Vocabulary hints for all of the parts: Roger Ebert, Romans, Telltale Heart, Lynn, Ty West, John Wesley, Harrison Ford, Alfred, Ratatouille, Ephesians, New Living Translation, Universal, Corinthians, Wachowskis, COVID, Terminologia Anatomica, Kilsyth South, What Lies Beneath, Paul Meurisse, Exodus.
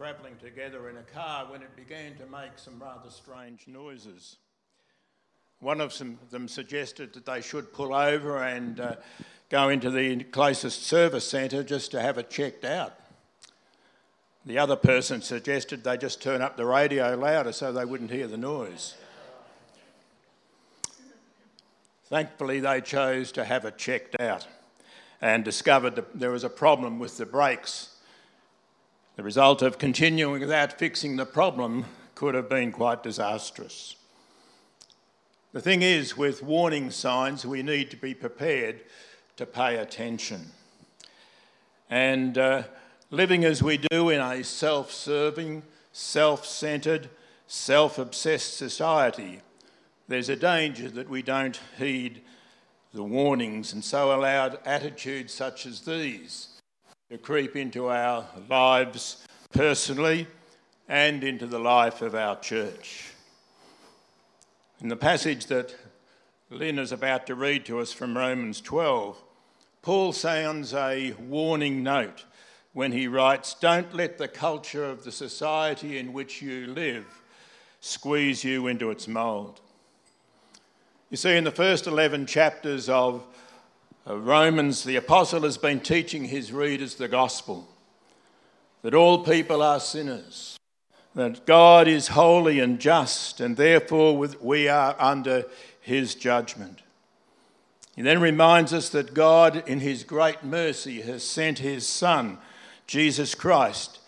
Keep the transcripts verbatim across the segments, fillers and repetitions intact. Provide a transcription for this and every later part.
travelling together in a car when it began to make some rather strange noises. One of them suggested that they should pull over and uh, go into the closest service centre just to have it checked out. The other person suggested they just turn up the radio louder so they wouldn't hear the noise. Thankfully, they chose to have it checked out and discovered that there was a problem with the brakes. The result of continuing without fixing the problem could have been quite disastrous. The thing is, with warning signs, we need to be prepared to pay attention. And uh, living as we do in a self-serving, self-centred, self-obsessed society, there's a danger that we don't heed the warnings and so allow attitudes such as these to creep into our lives personally and into the life of our church. In the passage that Lynn is about to read to us from Romans twelve, Paul sounds a warning note when he writes, "Don't let the culture of the society in which you live squeeze you into its mould." You see, in the first eleven chapters of Romans, the apostle has been teaching his readers the gospel, that all people are sinners, that God is holy and just, and therefore we are under his judgment. He then reminds us that God, in his great mercy, has sent his Son, Jesus Christ,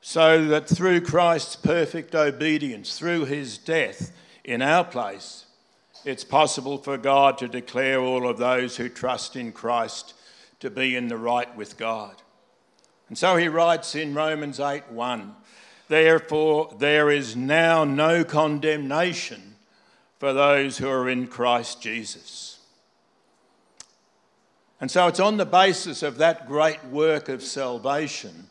so that through Christ's perfect obedience, through his death in our place, it's possible for God to declare all of those who trust in Christ to be in the right with God. And so he writes in Romans eight one, "Therefore there is now no condemnation for those who are in Christ Jesus." And so it's on the basis of that great work of salvation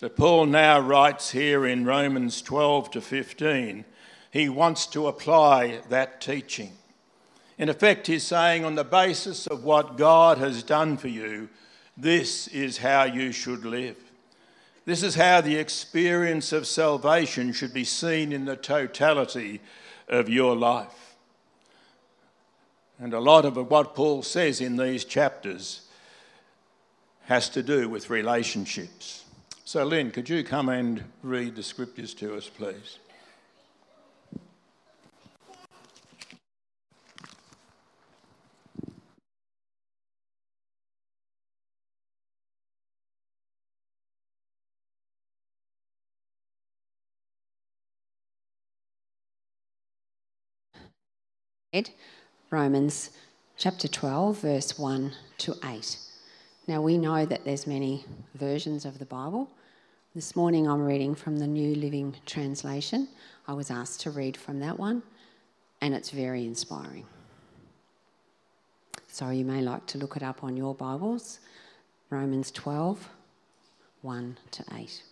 that Paul now writes here in Romans twelve to fifteen, he wants to apply that teaching. In effect, he's saying, on the basis of what God has done for you, this is how you should live. This is how the experience of salvation should be seen in the totality of your life. And a lot of what Paul says in these chapters has to do with relationships. So, Lynn, could you come and read the scriptures to us, please? Romans chapter twelve, verse one to eight. Now we know that there's many versions of the Bible. This morning I'm reading from the New Living Translation. I was asked to read from that one, and it's very inspiring. So you may like to look it up on your Bibles. Romans twelve, one to eight.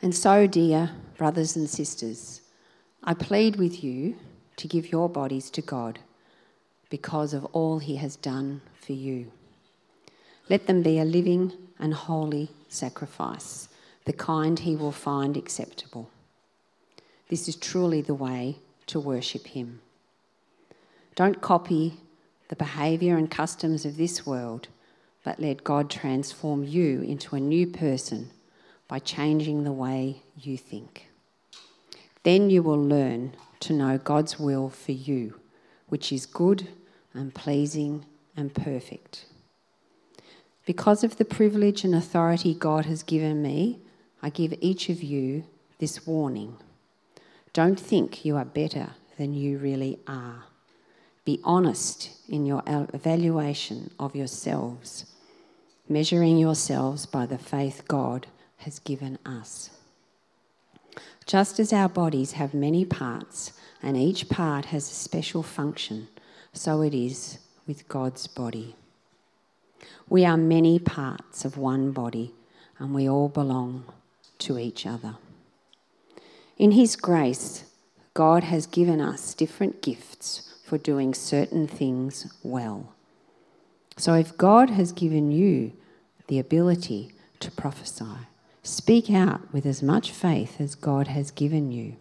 "And so, dear brothers and sisters, I plead with you to give your bodies to God because of all he has done for you. Let them be a living and holy sacrifice, the kind he will find acceptable. This is truly the way to worship him. Don't copy the behaviour and customs of this world, but let God transform you into a new person by changing the way you think. Then you will learn to know God's will for you, which is good and pleasing and perfect. Because of the privilege and authority God has given me, I give each of you this warning. Don't think you are better than you really are. Be honest in your evaluation of yourselves, measuring yourselves by the faith God has given us. Just as our bodies have many parts and each part has a special function, so it is with God's body. We are many parts of one body and we all belong to each other. In his grace, God has given us different gifts for doing certain things well. So if God has given you the ability to prophesy, Speak out with as much faith as God has given you.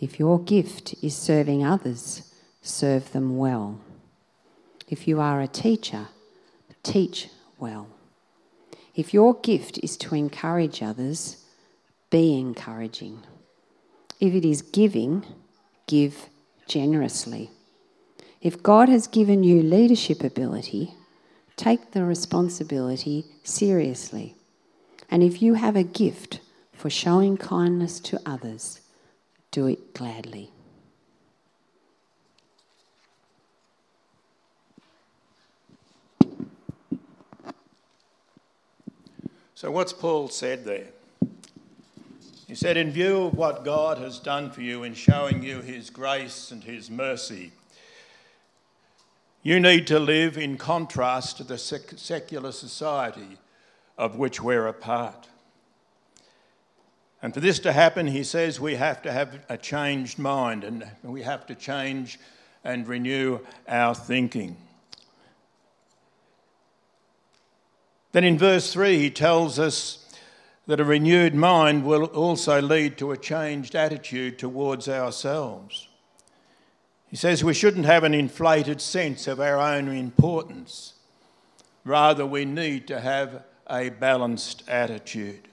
If your gift is serving others, serve them well. If you are a teacher, teach well. If your gift is to encourage others, be encouraging. If it is giving, give generously. If God has given you leadership ability, take the responsibility seriously. And if you have a gift for showing kindness to others, do it gladly. So what's Paul said there? He said, in view of what God has done for you in showing you his grace and his mercy, you need to live in contrast to the sec- secular society of which we're a part. And for this to happen, he says, we have to have a changed mind, and we have to change and renew our thinking. Then in verse three, he tells us that a renewed mind will also lead to a changed attitude towards ourselves. He says we shouldn't have an inflated sense of our own importance. Rather, we need to have a balanced attitude.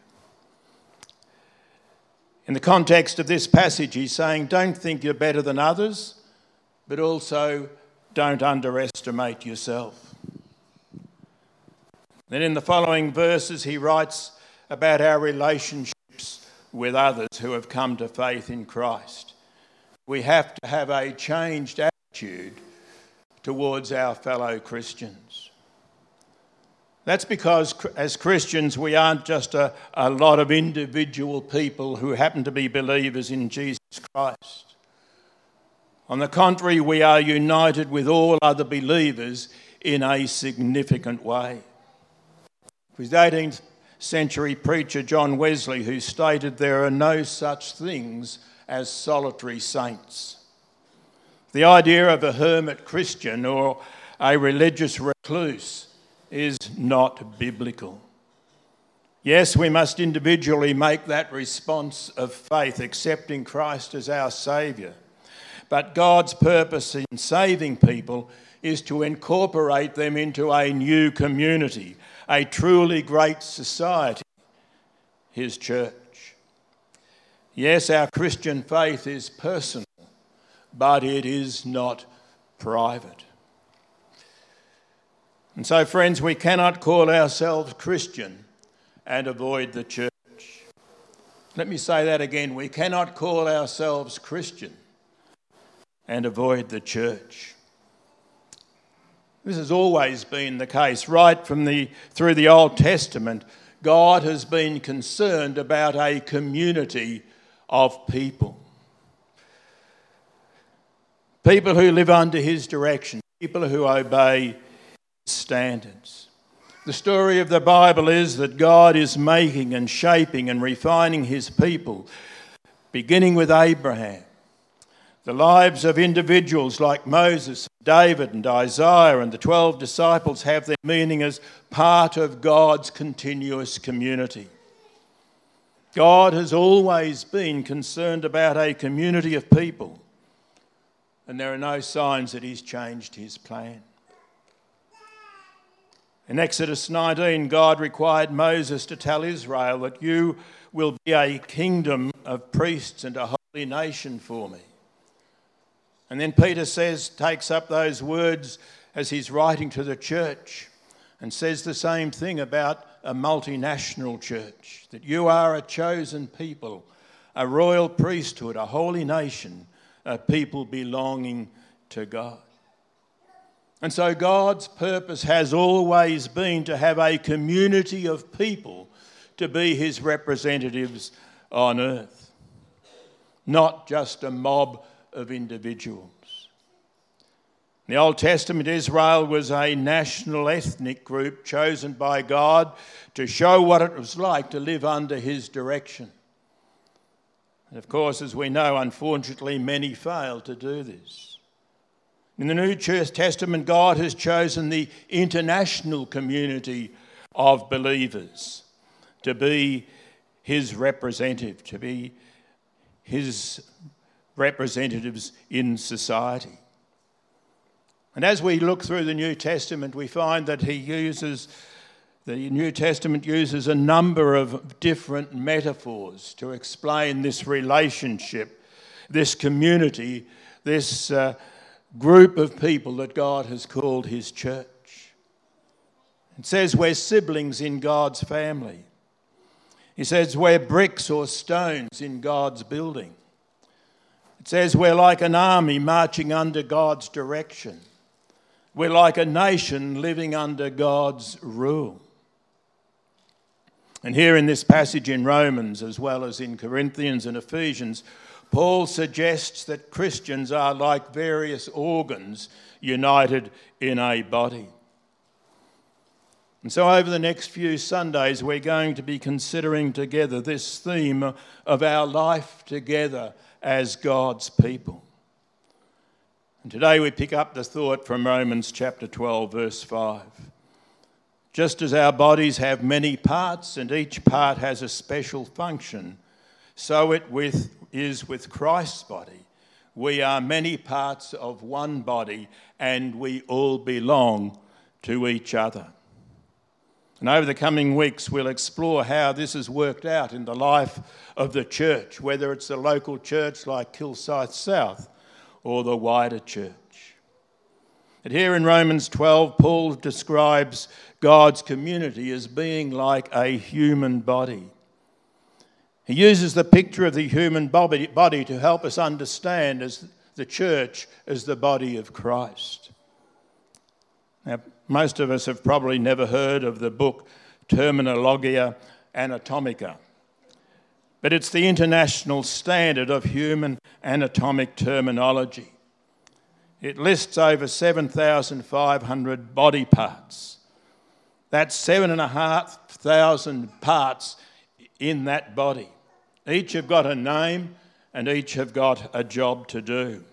In the context of this passage, he's saying, don't think you're better than others, but also don't underestimate yourself. Then in the following verses, he writes about our relationships with others who have come to faith in Christ. We have to have a changed attitude towards our fellow Christians. That's because as Christians, we aren't just a, a lot of individual people who happen to be believers in Jesus Christ. On the contrary, we are united with all other believers in a significant way. It was the eighteenth century preacher John Wesley who stated there are no such things as solitary saints. The idea of a hermit Christian or a religious recluse is not biblical. Yes, we must individually make that response of faith, accepting Christ as our Saviour. But God's purpose in saving people is to incorporate them into a new community, a truly great society, his church. Yes, our Christian faith is personal, but it is not private. And so, friends, we cannot call ourselves Christian and avoid the church. Let me say that again. We cannot call ourselves Christian and avoid the church. This has always been the case, right from the through the Old Testament. God has been concerned about a community of people. People who live under his direction, people who obey his standards. The story of the Bible is that God is making and shaping and refining his people, beginning with Abraham. The lives of individuals like Moses, David and Isaiah and the twelve disciples have their meaning as part of God's continuous community. God has always been concerned about a community of people, and there are no signs that he's changed his plan. In Exodus nineteen, God required Moses to tell Israel that you will be a kingdom of priests and a holy nation for me. And then Peter says, takes up those words as he's writing to the church and says the same thing about a multinational church, that you are a chosen people, a royal priesthood, a holy nation, a people belonging to God. And so God's purpose has always been to have a community of people to be his representatives on earth, not just a mob of individuals. In the Old Testament, Israel was a national ethnic group chosen by God to show what it was like to live under his direction. And of course, as we know, unfortunately, many fail to do this. In the New Testament, God has chosen the international community of believers to be his representative, to be his representatives in society. And as we look through the New Testament, we find that he uses, the New Testament uses a number of different metaphors to explain this relationship, this community, this uh, group of people that God has called his church. It says we're siblings in God's family. He says we're bricks or stones in God's building. It says we're like an army marching under God's direction. We're like a nation living under God's rule. And here in this passage in Romans, as well as in Corinthians and Ephesians, Paul suggests that Christians are like various organs united in a body. And so over the next few Sundays, we're going to be considering together this theme of our life together as God's people. And today we pick up the thought from Romans chapter twelve, verse five. Just as our bodies have many parts and each part has a special function, so it with, is with Christ's body. We are many parts of one body and we all belong to each other. And over the coming weeks, we'll explore how this has worked out in the life of the church, whether it's the local church like Kilsyth South or the wider church. And here in Romans twelve, Paul describes God's community as being like a human body. He uses the picture of the human body to help us understand as the church as the body of Christ. Now, most of us have probably never heard of the book Terminologia Anatomica, but it's the international standard of human anatomic terminology. It lists over seven thousand five hundred body parts. That's seven thousand five hundred parts in that body. Each have got a name and each have got a job to do.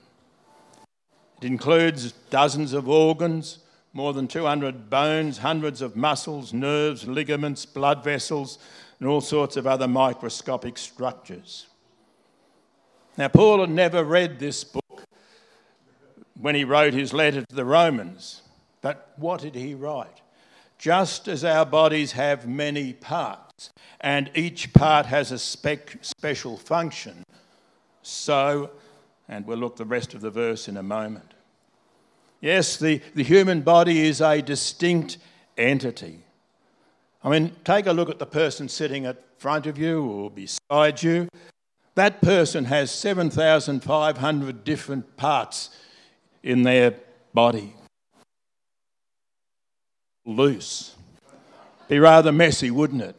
It includes dozens of organs, more than two hundred bones, hundreds of muscles, nerves, ligaments, blood vessels, and all sorts of other microscopic structures. Now, Paul had never read this book when he wrote his letter to the Romans, but what did he write? Just as our bodies have many parts, and each part has a spec- special function, so, and we'll look at the rest of the verse in a moment. Yes, the, the human body is a distinct entity. I mean, take a look at the person sitting at front of you or beside you. That person has seven thousand five hundred different parts in their body. Loose. Be rather messy, wouldn't it?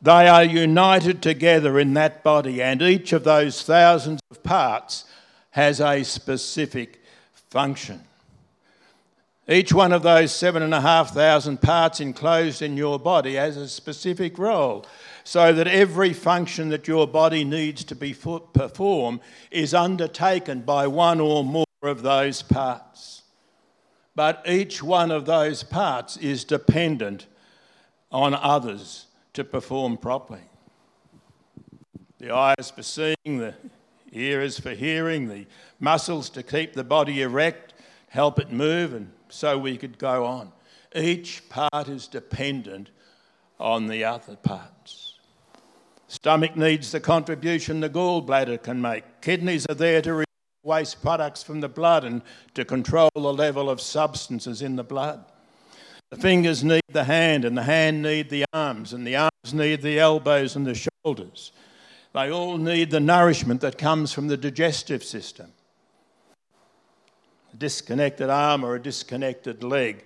They are united together in that body, and each of those thousands of parts has a specific function. Each one of those seven and a half thousand parts enclosed in your body has a specific role, so that every function that your body needs to be perform is undertaken by one or more of those parts. But each one of those parts is dependent on others to perform properly. The eye is for seeing, the ear is for hearing, the muscles to keep the body erect, help it move, and so we could go on. Each part is dependent on the other parts. Stomach needs the contribution the gallbladder can make. Kidneys are there to remove waste products from the blood and to control the level of substances in the blood. The fingers need the hand, and the hand need the arms, and the arms need the elbows and the shoulders. They all need the nourishment that comes from the digestive system. A disconnected arm or a disconnected leg.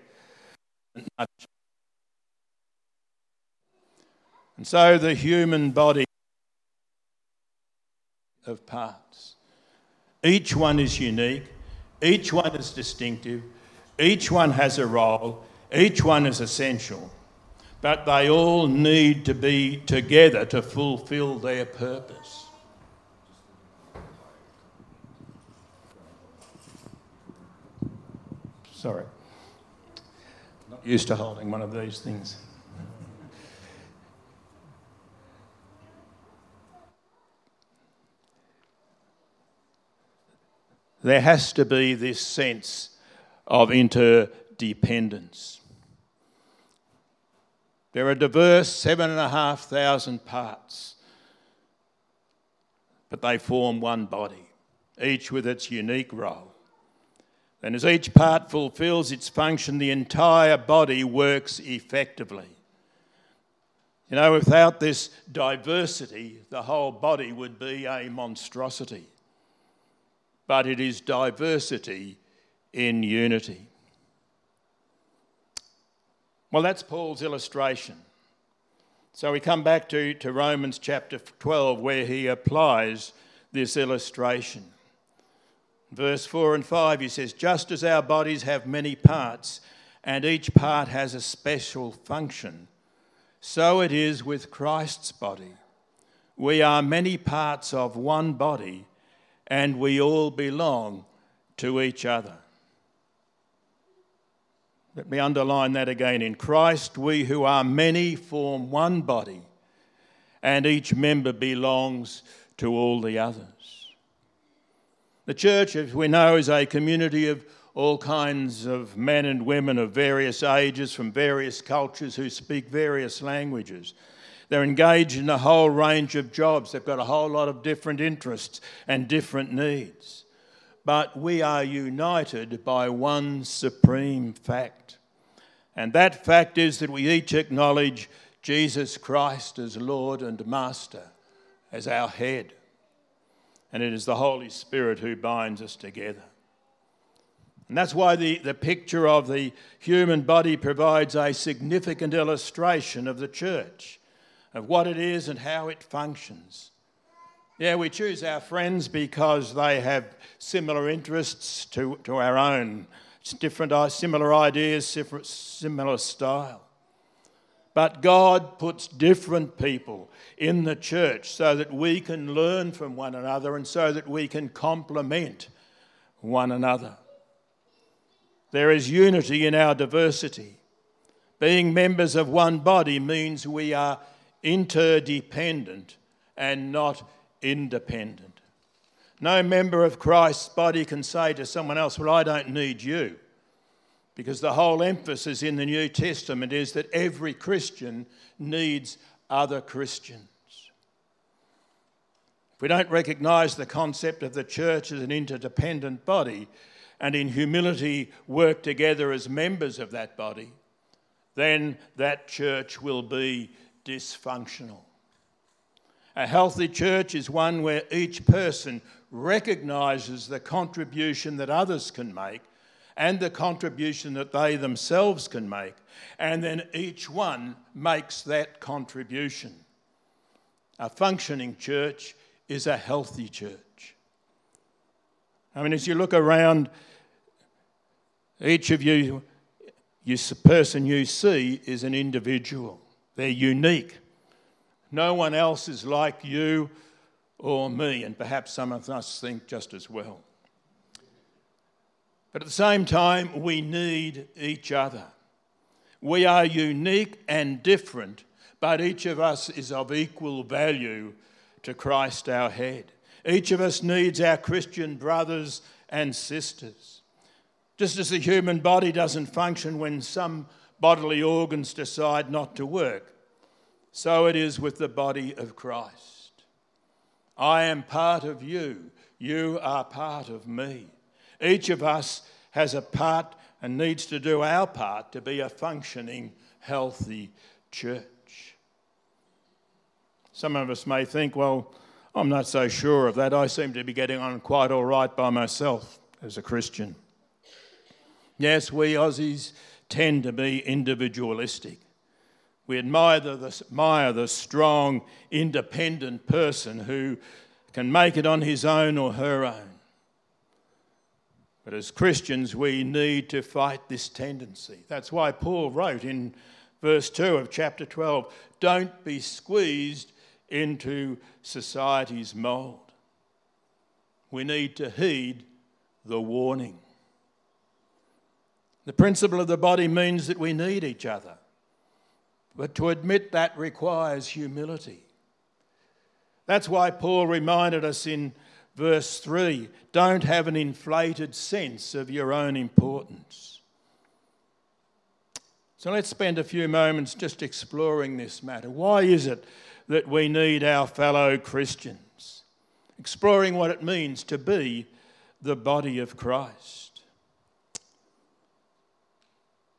And so the human body of parts. Each one is unique, each one is distinctive, each one has a role, each one is essential. But they all need to be together to fulfil their purpose. Sorry. Not used to holding one of these things. there has to be this sense of interdependence. There are diverse seven and a half thousand parts, but they form one body, each with its unique role. And as each part fulfills its function, the entire body works effectively. You know, without this diversity, the whole body would be a monstrosity. But it is diversity in unity. Well, that's Paul's illustration. So we come back to, to Romans chapter twelve, where he applies this illustration. Verse four and five, he says, "Just as our bodies have many parts, and each part has a special function, so it is with Christ's body. We are many parts of one body, and we all belong to each other." Let me underline that again. In Christ, we who are many form one body, and each member belongs to all the others. The church, as we know, is a community of all kinds of men and women of various ages, from various cultures, who speak various languages. They're engaged in a whole range of jobs. They've got a whole lot of different interests and different needs. But we are united by one supreme fact. And that fact is that we each acknowledge Jesus Christ as Lord and Master, as our head. And it is the Holy Spirit who binds us together. And that's why the, the picture of the human body provides a significant illustration of the church, of what it is and how it functions. Yeah, we choose our friends because they have similar interests to, to our own, different, similar ideas, similar style. But God puts different people in the church so that we can learn from one another and so that we can complement one another. There is unity in our diversity. Being members of one body means we are interdependent and not independent. No member of Christ's body can say to someone else, "Well, I don't need you," because the whole emphasis in the New Testament is that every Christian needs other Christians. If we don't recognise the concept of the church as an interdependent body and in humility work together as members of that body, then that church will be dysfunctional. A healthy church is one where each person recognises the contribution that others can make and the contribution that they themselves can make, and then each one makes that contribution. A functioning church is a healthy church. I mean, as you look around, each of you, you person you see is an individual. They're unique. No one else is like you or me, and perhaps some of us think just as well. But at the same time, we need each other. We are unique and different, but each of us is of equal value to Christ our head. Each of us needs our Christian brothers and sisters. Just as the human body doesn't function when some bodily organs decide not to work, so it is with the body of Christ. I am part of you. You are part of me. Each of us has a part and needs to do our part to be a functioning, healthy church. Some of us may think, "Well, I'm not so sure of that. I seem to be getting on quite all right by myself as a Christian." Yes, we Aussies tend to be individualistic. We admire the, admire the strong, independent person who can make it on his own or her own. But as Christians, we need to fight this tendency. That's why Paul wrote in verse two of chapter twelve, "Don't be squeezed into society's mould." We need to heed the warning. The principle of the body means that we need each other. But to admit that requires humility. That's why Paul reminded us in Verse three, don't have an inflated sense of your own importance. So let's spend a few moments just exploring this matter. Why is it that we need our fellow Christians? Exploring what it means to be the body of Christ.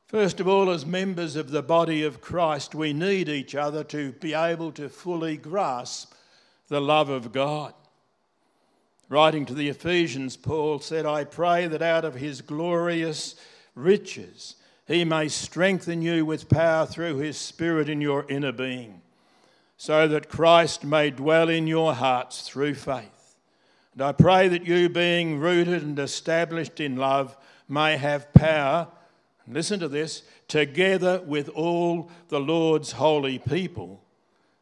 First of all, as members of the body of Christ, we need each other to be able to fully grasp the love of God. Writing to the Ephesians, Paul said, I pray that out of his glorious riches he may strengthen you with power through his Spirit in your inner being, so that Christ may dwell in your hearts through faith. And I pray that you, being rooted and established in love, may have power, listen to this, together with all the Lord's holy people,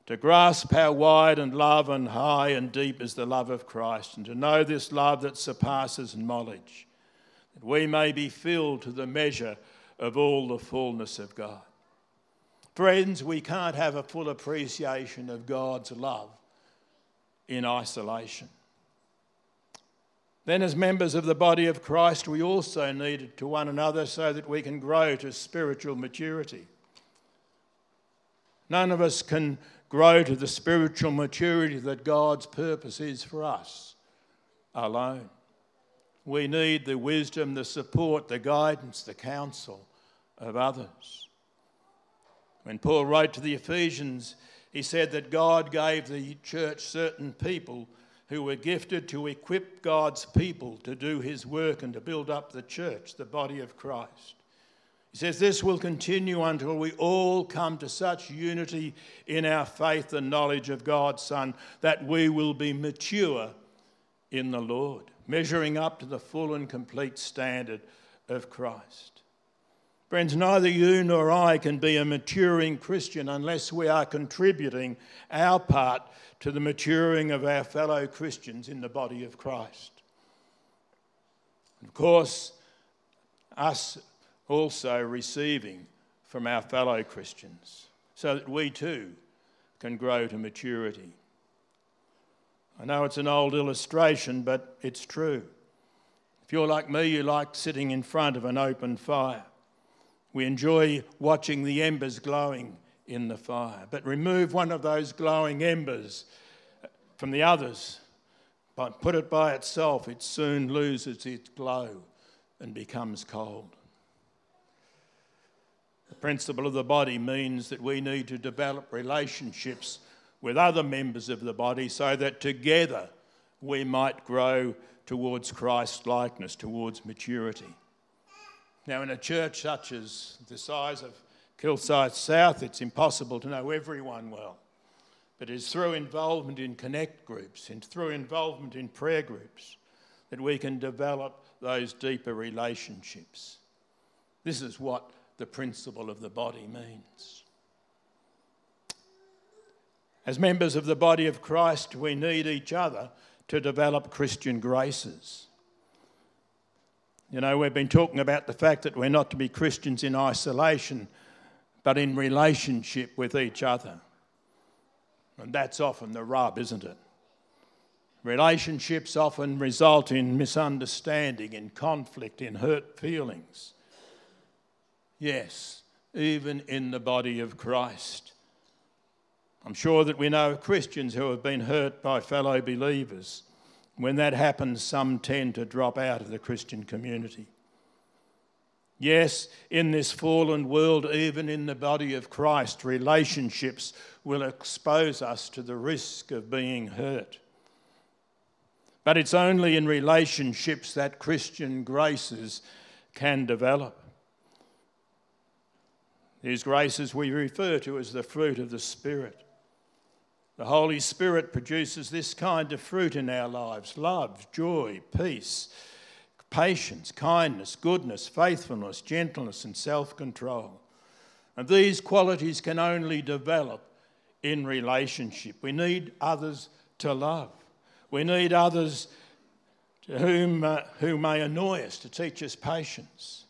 to grasp how wide and love and high and deep is the love of Christ, and to know this love that surpasses knowledge, that we may be filled to the measure of all the fullness of God. Friends, we can't have a full appreciation of God's love in isolation. Then, as members of the body of Christ, we also need it to one another so that we can grow to spiritual maturity. None of us can grow to the spiritual maturity that God's purpose is for us alone. We need the wisdom, the support, the guidance, the counsel of others. When Paul wrote to the Ephesians, he said that God gave the church certain people who were gifted to equip God's people to do his work and to build up the church, the body of Christ. He says, this will continue until we all come to such unity in our faith and knowledge of God's Son that we will be mature in the Lord, measuring up to the full and complete standard of Christ. Friends, neither you nor I can be a maturing Christian unless we are contributing our part to the maturing of our fellow Christians in the body of Christ. Of course, us also receiving from our fellow Christians so that we too can grow to maturity. I know it's an old illustration, but it's true. If you're like me, you like sitting in front of an open fire. We enjoy watching the embers glowing in the fire. But remove one of those glowing embers from the others, but put it by itself, it soon loses its glow and becomes cold. The principle of the body means that we need to develop relationships with other members of the body so that together we might grow towards Christ-likeness, towards maturity. Now, in a church such as the size of Kilsyth South, it's impossible to know everyone well. But it's through involvement in connect groups and through involvement in prayer groups that we can develop those deeper relationships. This is what the principle of the body means. As members of the body of Christ, we need each other to develop Christian graces. You know, we've been talking about the fact that we're not to be Christians in isolation, but in relationship with each other. And that's often the rub, isn't it? Relationships often result in misunderstanding, in conflict, in hurt feelings. Yes, even in the body of Christ. I'm sure that we know Christians who have been hurt by fellow believers. When that happens, some tend to drop out of the Christian community. Yes, in this fallen world, even in the body of Christ, relationships will expose us to the risk of being hurt. But it's only in relationships that Christian graces can develop. These graces we refer to as the fruit of the Spirit. The Holy Spirit produces this kind of fruit in our lives: love, joy, peace, patience, kindness, goodness, faithfulness, gentleness, and self-control. And these qualities can only develop in relationship. We need others to love. We need others to whom uh, who may annoy us to teach us patience.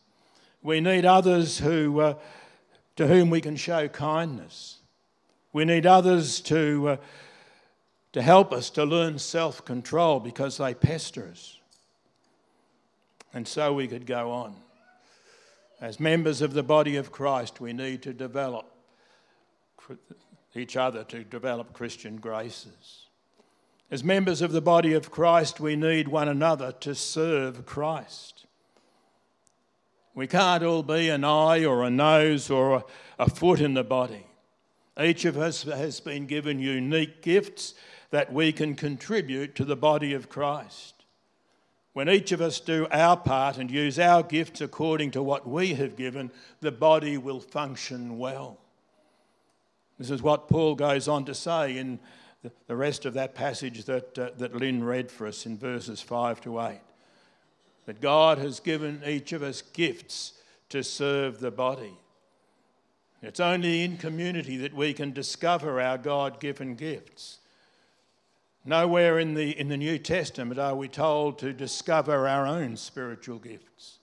We need others who uh, to whom we can show kindness. We need others to uh, to help us to learn self-control because they pester us. And so we could go on. As members of the body of Christ, we need to develop each other to develop Christian graces. As members of the body of Christ, we need one another to serve Christ. We can't all be an eye or a nose or a, a foot in the body. Each of us has been given unique gifts that we can contribute to the body of Christ. When each of us do our part and use our gifts according to what we have given, the body will function well. This is what Paul goes on to say in the rest of that passage that, uh, that Lynn read for us in verses five to eight. That God has given each of us gifts to serve the body. It's only in community that we can discover our God-given gifts. Nowhere in the, in the New Testament are we told to discover our own spiritual gifts.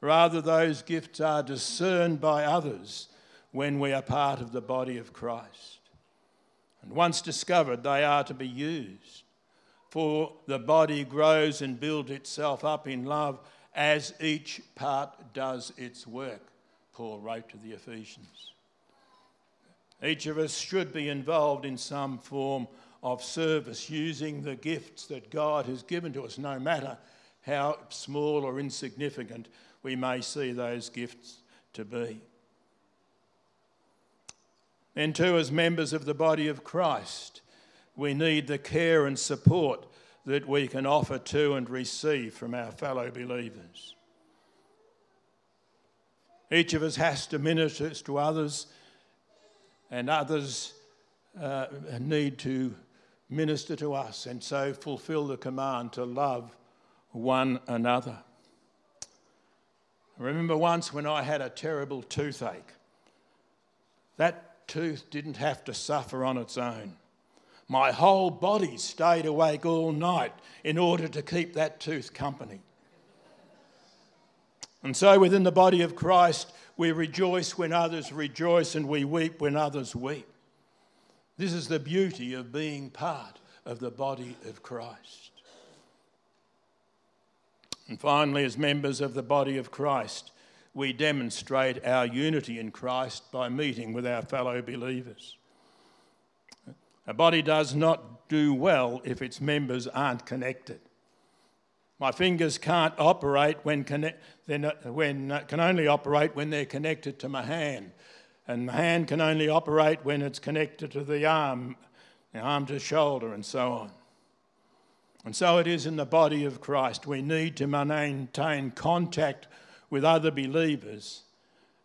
Rather, those gifts are discerned by others when we are part of the body of Christ. And once discovered, they are to be used, for the body grows and builds itself up in love as each part does its work, Paul wrote to the Ephesians. Each of us should be involved in some form of service, using the gifts that God has given to us, no matter how small or insignificant we may see those gifts to be. And too, as members of the body of Christ, we need the care and support that we can offer to and receive from our fellow believers. Each of us has to minister to others, and others uh, need to minister to us, and so fulfil the command to love one another. I remember once when I had a terrible toothache. That tooth didn't have to suffer on its own. My whole body stayed awake all night in order to keep that tooth company. And so within the body of Christ, we rejoice when others rejoice and we weep when others weep. This is the beauty of being part of the body of Christ. And finally, as members of the body of Christ, we demonstrate our unity in Christ by meeting with our fellow believers. A body does not do well if its members aren't connected. My fingers can't operate when connect, not, when uh, can only operate when they're connected to my hand, and my hand can only operate when it's connected to the arm, the arm to shoulder, and so on. And so it is in the body of Christ. We need to maintain contact with other believers,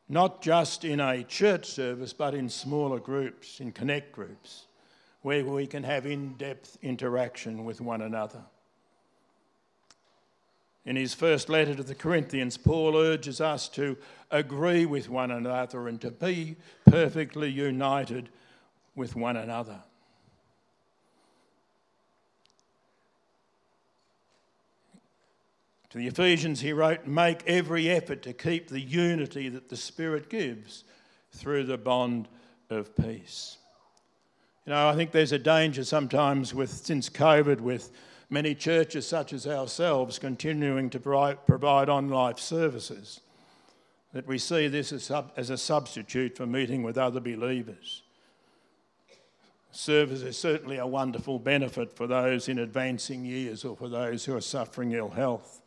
not just in a church service, but in smaller groups, in connect groups, where we can have in-depth interaction with one another. In his first letter to the Corinthians, Paul urges us to agree with one another and to be perfectly united with one another. To the Ephesians, he wrote, "Make every effort to keep the unity that the Spirit gives through the bond of peace." You know, I think there's a danger sometimes with, since COVID, with many churches such as ourselves continuing to provide on-life services, that we see this as, sub, as a substitute for meeting with other believers. Service is certainly a wonderful benefit for those in advancing years or for those who are suffering ill health.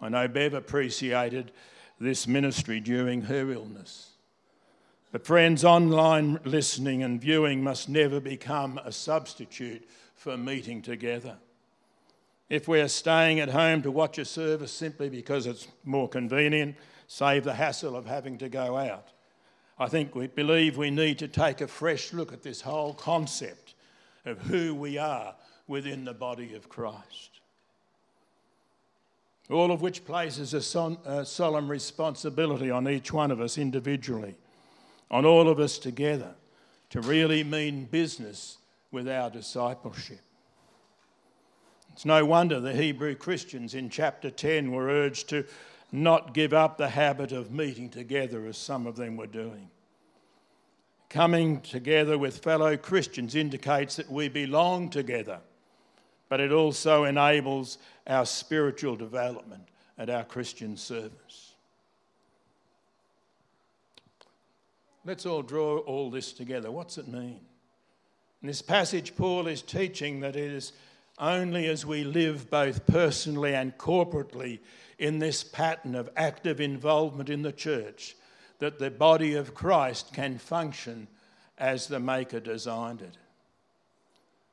I know Bev appreciated this ministry during her illness. But friends, online listening and viewing must never become a substitute for meeting together. If we're staying at home to watch a service simply because it's more convenient, save the hassle of having to go out, I think we believe we need to take a fresh look at this whole concept of who we are within the body of Christ. All of which places a, son, a solemn responsibility on each one of us individually, on all of us together, to really mean business with our discipleship. It's no wonder the Hebrew Christians in chapter ten were urged to not give up the habit of meeting together as some of them were doing. Coming together with fellow Christians indicates that we belong together, but it also enables our spiritual development and our Christian service. Let's all draw all this together. What's it mean? In this passage, Paul is teaching that it is only as we live both personally and corporately in this pattern of active involvement in the church that the body of Christ can function as the Maker designed it.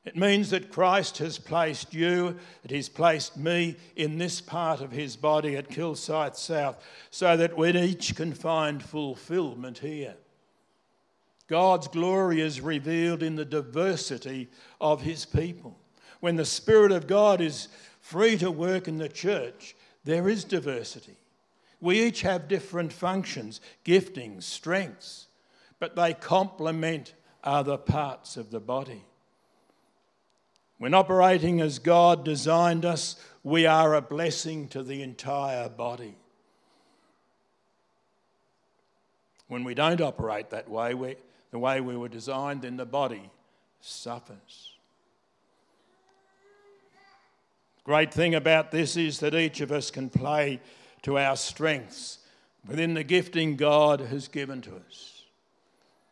It means that Christ has placed you, that he's placed me in this part of his body at Kilsyth South so that we each can find fulfilment here. God's glory is revealed in the diversity of his people. When the Spirit of God is free to work in the church, there is diversity. We each have different functions, giftings, strengths, but they complement other parts of the body. When operating as God designed us, we are a blessing to the entire body. When we don't operate that way, we, the way we were designed, then the body suffers. The great thing about this is that each of us can play to our strengths within the gifting God has given to us.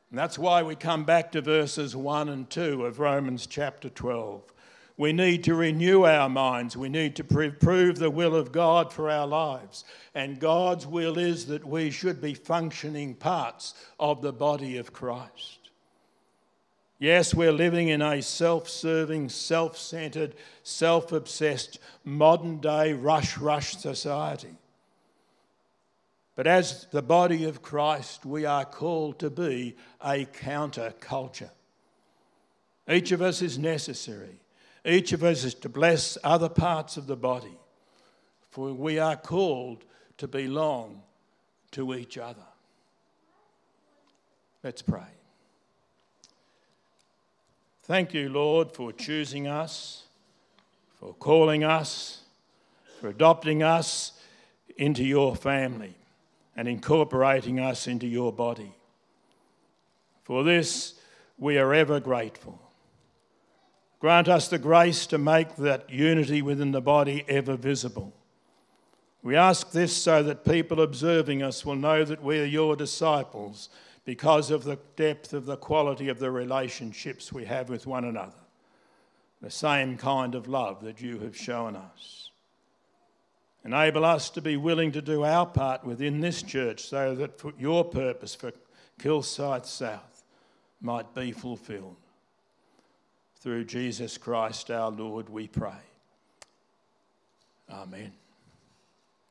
And that's why we come back to verses one and two of Romans chapter twelve. We need to renew our minds. We need to prove the will of God for our lives. And God's will is that we should be functioning parts of the body of Christ. Yes, we're living in a self-serving, self-centred, self-obsessed, modern-day rush-rush society. But as the body of Christ, we are called to be a counter-culture. Each of us is necessary. Each of us is to bless other parts of the body, for we are called to belong to each other. Let's pray. Thank you, Lord, for choosing us, for calling us, for adopting us into your family and incorporating us into your body. For this, we are ever grateful. Grant us the grace to make that unity within the body ever visible. We ask this so that people observing us will know that we are your disciples because of the depth of the quality of the relationships we have with one another, the same kind of love that you have shown us. Enable us to be willing to do our part within this church so that for your purpose for Kilsyth South might be fulfilled. Through Jesus Christ our Lord we pray. Amen.